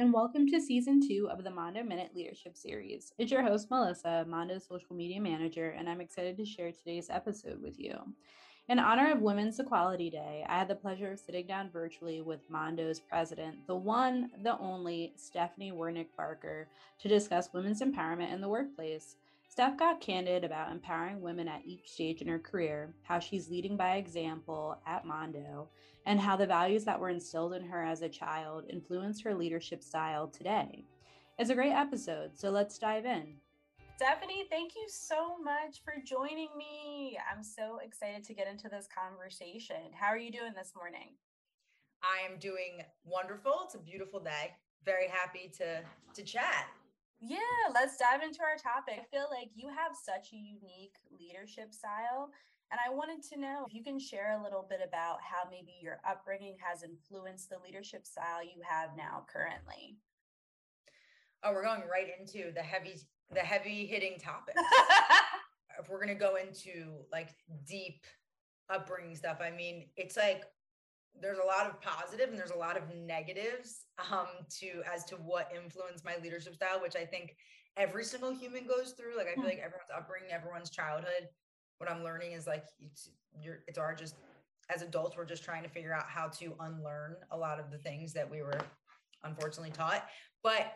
and welcome to Season 2 of the Mondo Minute Leadership Series. It's your host, Melissa, Mondo's Social Media Manager, and I'm excited to share today's episode with you. In honor of Women's Equality Day, I had the pleasure of sitting down virtually with Mondo's president, the one, the only, Stephanie Wernick Barker, to discuss women's empowerment in the workplace. Steph got candid about empowering women at each stage in her career, how she's leading by example at Mondo, and how the values that were instilled in her as a child influenced her leadership style today. It's a great episode, so let's dive in. Stephanie, thank you so much for joining me. I'm so excited to get into this conversation. How are you doing this morning? I am doing wonderful. It's a beautiful day. Very happy to chat. Yeah, let's dive into our topic. I feel like you have such a unique leadership style, and I wanted to know if you can share a little bit about how maybe your upbringing has influenced the leadership style you have now currently. Oh, we're going right into the heavy hitting topics. If we're going to go into like deep upbringing stuff, I mean, it's like there's a lot of positive and there's a lot of negatives as to what influenced my leadership style, which I think every single human goes through. Like, I feel like everyone's upbringing, everyone's childhood. What I'm learning is like, it's our just as adults, we're just trying to figure out how to unlearn a lot of the things that we were unfortunately taught. But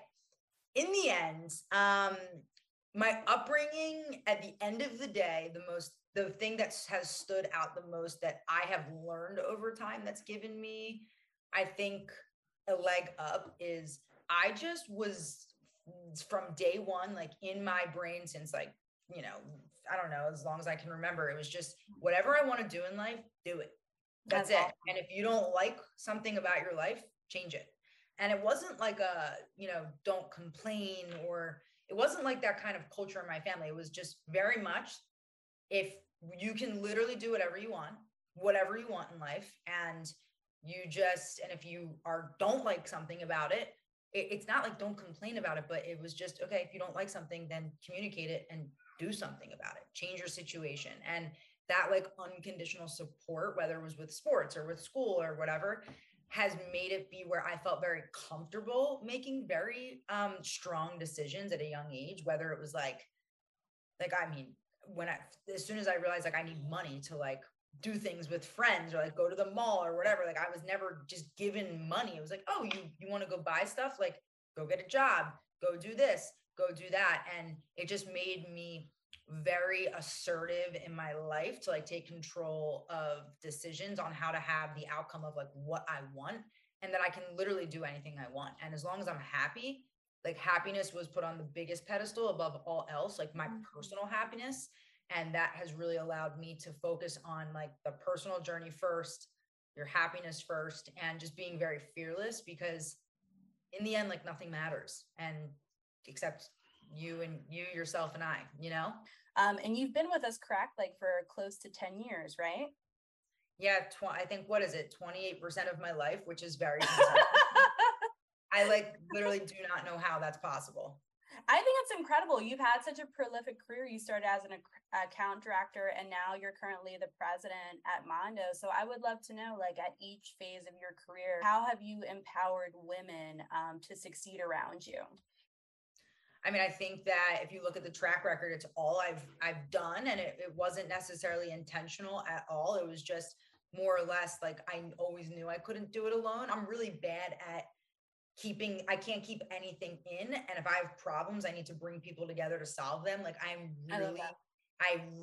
in the end, my upbringing at the end of the day, the thing that has stood out the most that I have learned over time that's given me, I think, a leg up is I just was from day one, like in my brain since like, you know, I don't know, as long as I can remember, it was just whatever I want to do in life, do it. That's it. Awesome. And if you don't like something about your life, change it. And it wasn't like a, you know, don't complain, or it wasn't like that kind of culture in my family. It was just very much, if you can literally do whatever you want in life, and you just, and if you are, don't like something about it, it's not like don't complain about it, but it was just, okay, if you don't like something, then communicate it and do something about it, change your situation. And that like unconditional support, whether it was with sports or with school or whatever, has made it be where I felt very comfortable making very strong decisions at a young age, whether it was like, I mean, as soon as I realized like I need money to like do things with friends or like go to the mall or whatever, like I was never just given money. It was like, oh, you want to go buy stuff? Like, go get a job, go do this, go do that. And it just made me very assertive in my life to like take control of decisions on how to have the outcome of like what I want, and that I can literally do anything I want. And as long as I'm happy, like happiness was put on the biggest pedestal above all else, like my personal happiness. And that has really allowed me to focus on like the personal journey first, your happiness first, and just being very fearless, because in the end, like nothing matters. And except you and you, yourself and I, you know? And you've been with us, correct? Like for close to 10 years, right? Yeah. I think, what is it? 28% of my life, which is very conservative. I like literally do not know how that's possible. I think it's incredible. You've had such a prolific career. You started as an account director, and now you're currently the president at Mondo. So I would love to know, like at each phase of your career, how have you empowered women to succeed around you? I mean, I think that if you look at the track record, it's all I've done. And it wasn't necessarily intentional at all. It was just more or less like I always knew I couldn't do it alone. I'm really bad at I can't keep anything in. And if I have problems, I need to bring people together to solve them. Like I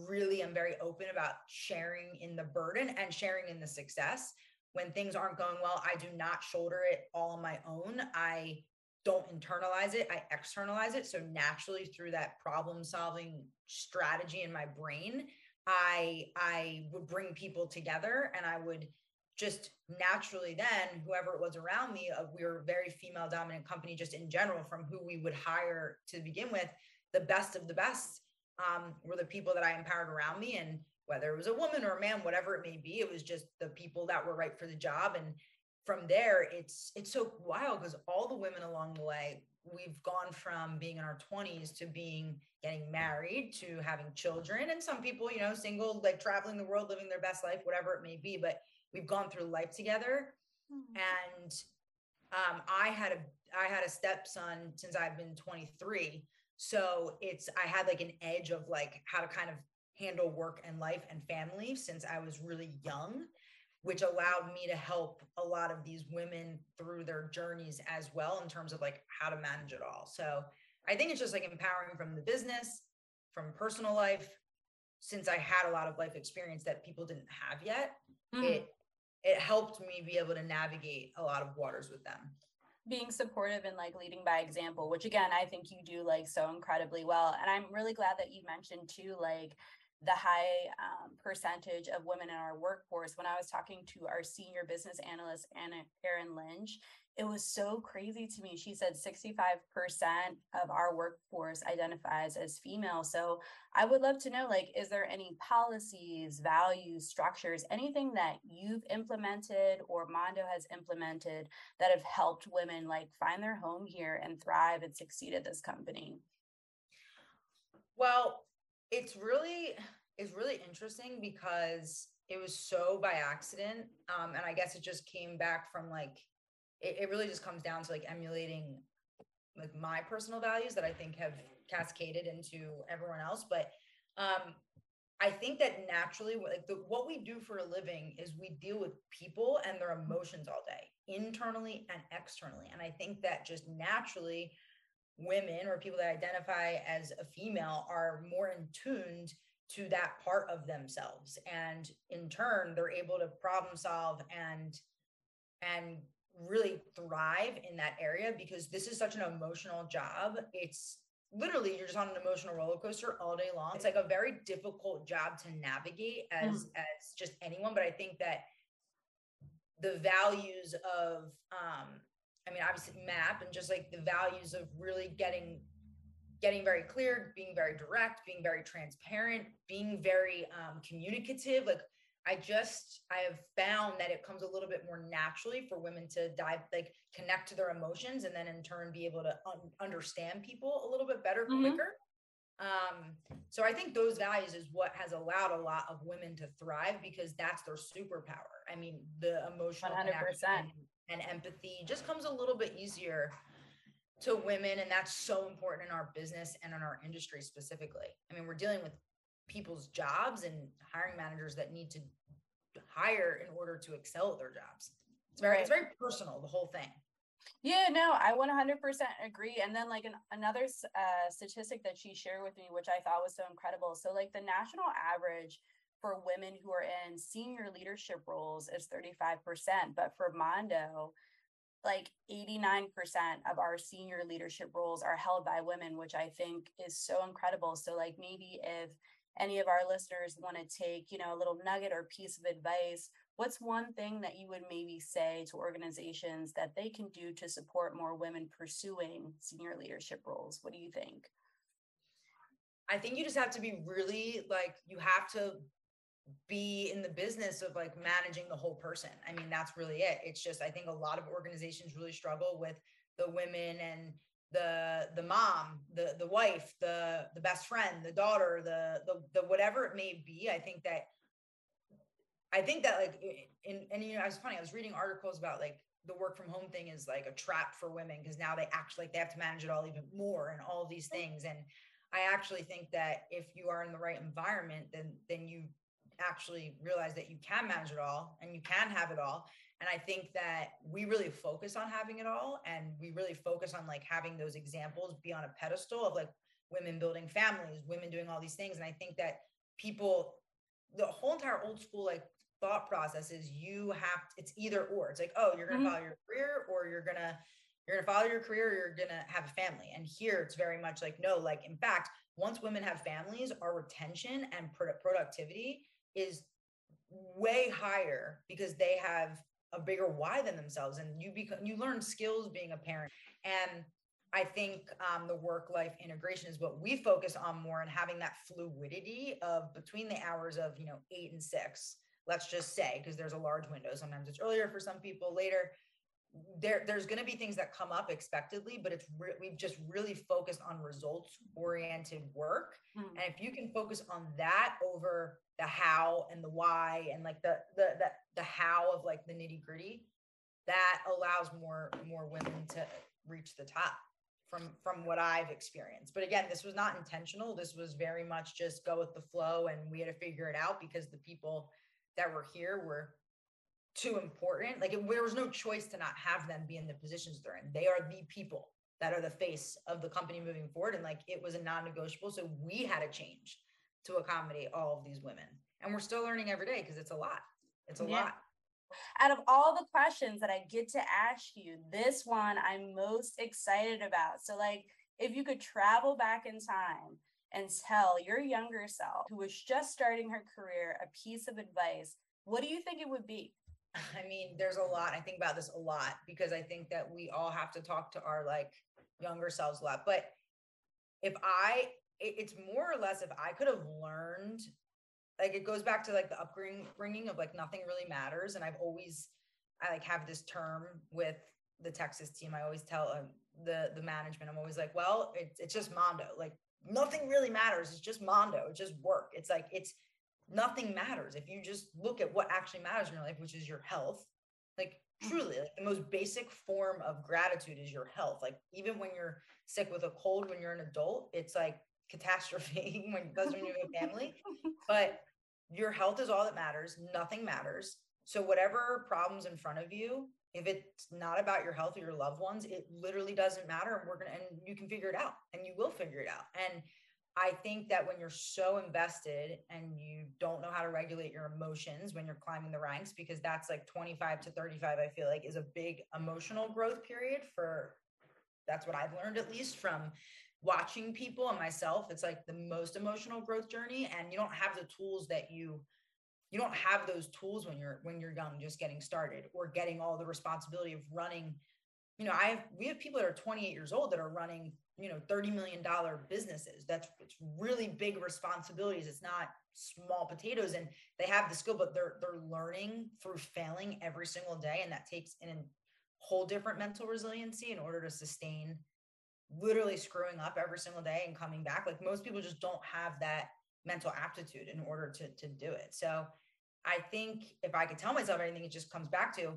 really am very open about sharing in the burden and sharing in the success. When things aren't going well, I do not shoulder it all on my own. I don't internalize it. I externalize it. So naturally through that problem solving strategy in my brain, I would bring people together, and I would just naturally then whoever it was around me, we were a very female dominant company just in general, from who we would hire to begin with, the best of the best were the people that I empowered around me. And whether it was a woman or a man, whatever it may be, it was just the people that were right for the job. And from there, it's so wild because all the women along the way, we've gone from being in our 20s to getting married, to having children. And some people, you know, single, like traveling the world, living their best life, whatever it may be. But we've gone through life together. Mm-hmm. And I had a, I had a stepson since I've been 23. So I had like an edge of like how to kind of handle work and life and family since I was really young, which allowed me to help a lot of these women through their journeys as well in terms of like how to manage it all. So I think it's just like empowering from the business, from personal life, since I had a lot of life experience that people didn't have yet. Mm-hmm. It helped me be able to navigate a lot of waters with them. Being supportive and like leading by example, which again, I think you do like so incredibly well. And I'm really glad that you mentioned too, like the high percentage of women in our workforce. When I was talking to our senior business analyst, Anna Erin Lynch, it was so crazy to me. She said 65% of our workforce identifies as female. So I would love to know, like, is there any policies, values, structures, anything that you've implemented or Mondo has implemented that have helped women like find their home here and thrive and succeed at this company? Well, it's really interesting because it was so by accident. And I guess it just came back from like, it really just comes down to like emulating like my personal values that I think have cascaded into everyone else. But I think that naturally, like what we do for a living is we deal with people and their emotions all day, internally and externally. And I think that just naturally women or people that identify as a female are more in tune to that part of themselves. And in turn, they're able to problem solve and really thrive in that area because this is such an emotional job. It's literally, you're just on an emotional roller coaster all day long. It's like a very difficult job to navigate as just anyone. But I think that the values of, I mean, obviously MAP and just like the values of really getting very clear, being very direct, being very transparent, being very communicative. Like I have found that it comes a little bit more naturally for women to connect to their emotions and then in turn be able to understand people a little bit better, quicker. So I think those values is what has allowed a lot of women to thrive because that's their superpower. I mean, the emotional 100%. Connection and empathy just comes a little bit easier to women. And that's so important in our business and in our industry specifically. I mean, we're dealing with people's jobs and hiring managers that need to hire in order to excel at their jobs. It's very personal, the whole thing. Yeah, no, I 100% agree. And then like another statistic that she shared with me, which I thought was so incredible. So like the national average for women who are in senior leadership roles is 35%, but for Mondo, like 89% of our senior leadership roles are held by women, which I think is so incredible. So like maybe if any of our listeners want to take, a little nugget or piece of advice, what's one thing that you would maybe say to organizations that they can do to support more women pursuing senior leadership roles? What do you think? I think you just have to be really you have to be in the business of like managing the whole person. I mean, that's really it. It's just, I think a lot of organizations really struggle with the women and the mom, the wife, the best friend, the daughter, the whatever it may be. I think that like I was funny, I was reading articles about like the work from home thing is like a trap for women because now they act like they have to manage it all even more and all these things. And I actually think that if you are in the right environment, then you actually realize that you can manage it all and you can have it all. And I think that we really focus on having it all. And we really focus on like having those examples be on a pedestal of like women building families, women doing all these things. And I think that the whole entire old school, like thought process is it's either, or it's like, oh, you're going to follow your career or you're going to follow your career, or you're going to have a family. And here it's very much like, no, like in fact, once women have families, our retention and productivity is way higher because they have a bigger why than themselves. And you learn skills being a parent. And I think the work-life integration is what we focus on more, and having that fluidity of between the hours of, 8 and 6, let's just say, because there's a large window. Sometimes it's earlier for some people, later. There's going to be things that come up expectedly, but we've just really focused on results-oriented work. Mm-hmm. And if you can focus on that over the how and the why and like the how of like the nitty-gritty, that allows more women to reach the top from what I've experienced. But again, this was not intentional. This was very much just go with the flow, and we had to figure it out because the people that were here were too important. Like there was no choice to not have them be in the positions they're in. They are the people that are the face of the company moving forward. And like, it was a non-negotiable. So we had to change to accommodate all of these women. And we're still learning every day because it's a lot. It's a lot. Out of all the questions that I get to ask you, this one I'm most excited about. So like, if you could travel back in time and tell your younger self who was just starting her career a piece of advice, what do you think it would be? I mean, there's a lot. I think about this a lot because I think that we all have to talk to our like younger selves a lot. But if it's more or less if I could have learned, like it goes back to like the upbringing of like nothing really matters. And I've always, I like have this term with the Texas team. I always tell the management, I'm always like, well, it's just Mondo. Like nothing really matters. It's just Mondo. It's just work. It's like, it's nothing matters. If you just look at what actually matters in your life, which is your health, like truly like the most basic form of gratitude is your health. Like even when you're sick with a cold, when you're an adult, it's like catastrophe when you have a family, but your health is all that matters. Nothing matters. So whatever problems in front of you, if it's not about your health or your loved ones, it literally doesn't matter. And you can figure it out, and you will figure it out. And I think that when you're so invested and you don't know how to regulate your emotions when you're climbing the ranks, because that's like 25 to 35, I feel like is a big emotional growth period for, that's what I've learned, at least from watching people and myself. It's like the most emotional growth journey. And you don't have the tools that you don't have those tools when you're young, just getting started or getting all the responsibility of running. You know, we have people that are 28 years old that are running, you know, $30 million businesses. It's really big responsibilities. It's not small potatoes, and they have the skill, but they're learning through failing every single day. And that takes in a whole different mental resiliency in order to sustain literally screwing up every single day and coming back. Like most people just don't have that mental aptitude in order to do it. So I think if I could tell myself anything, it just comes back to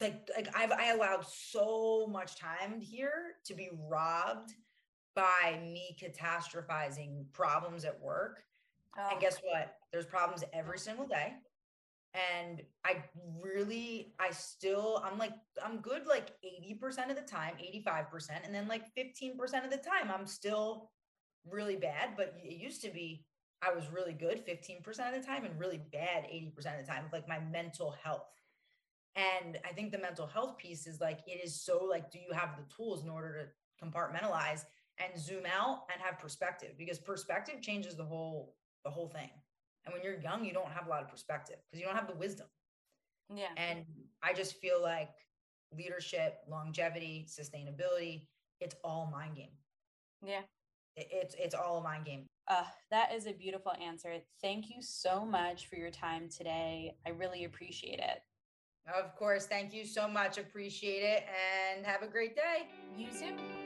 like I allowed so much time here to be robbed by me catastrophizing problems at work. And guess what? There's problems every single day. And I'm good like 80% of the time, 85%. And then like 15% of the time, I'm still really bad. But it used to be, I was really good 15% of the time and really bad 80% of the time, like my mental health. And I think the mental health piece is like, it is so like, do you have the tools in order to compartmentalize and zoom out and have perspective? Because perspective changes the whole thing. And when you're young, you don't have a lot of perspective because you don't have the wisdom. Yeah. And I just feel like leadership, longevity, sustainability, it's all mind game. Yeah. It's all a mind game. That is a beautiful answer. Thank you so much for your time today. I really appreciate it. Of course. Thank you so much. Appreciate it. And have a great day. You too.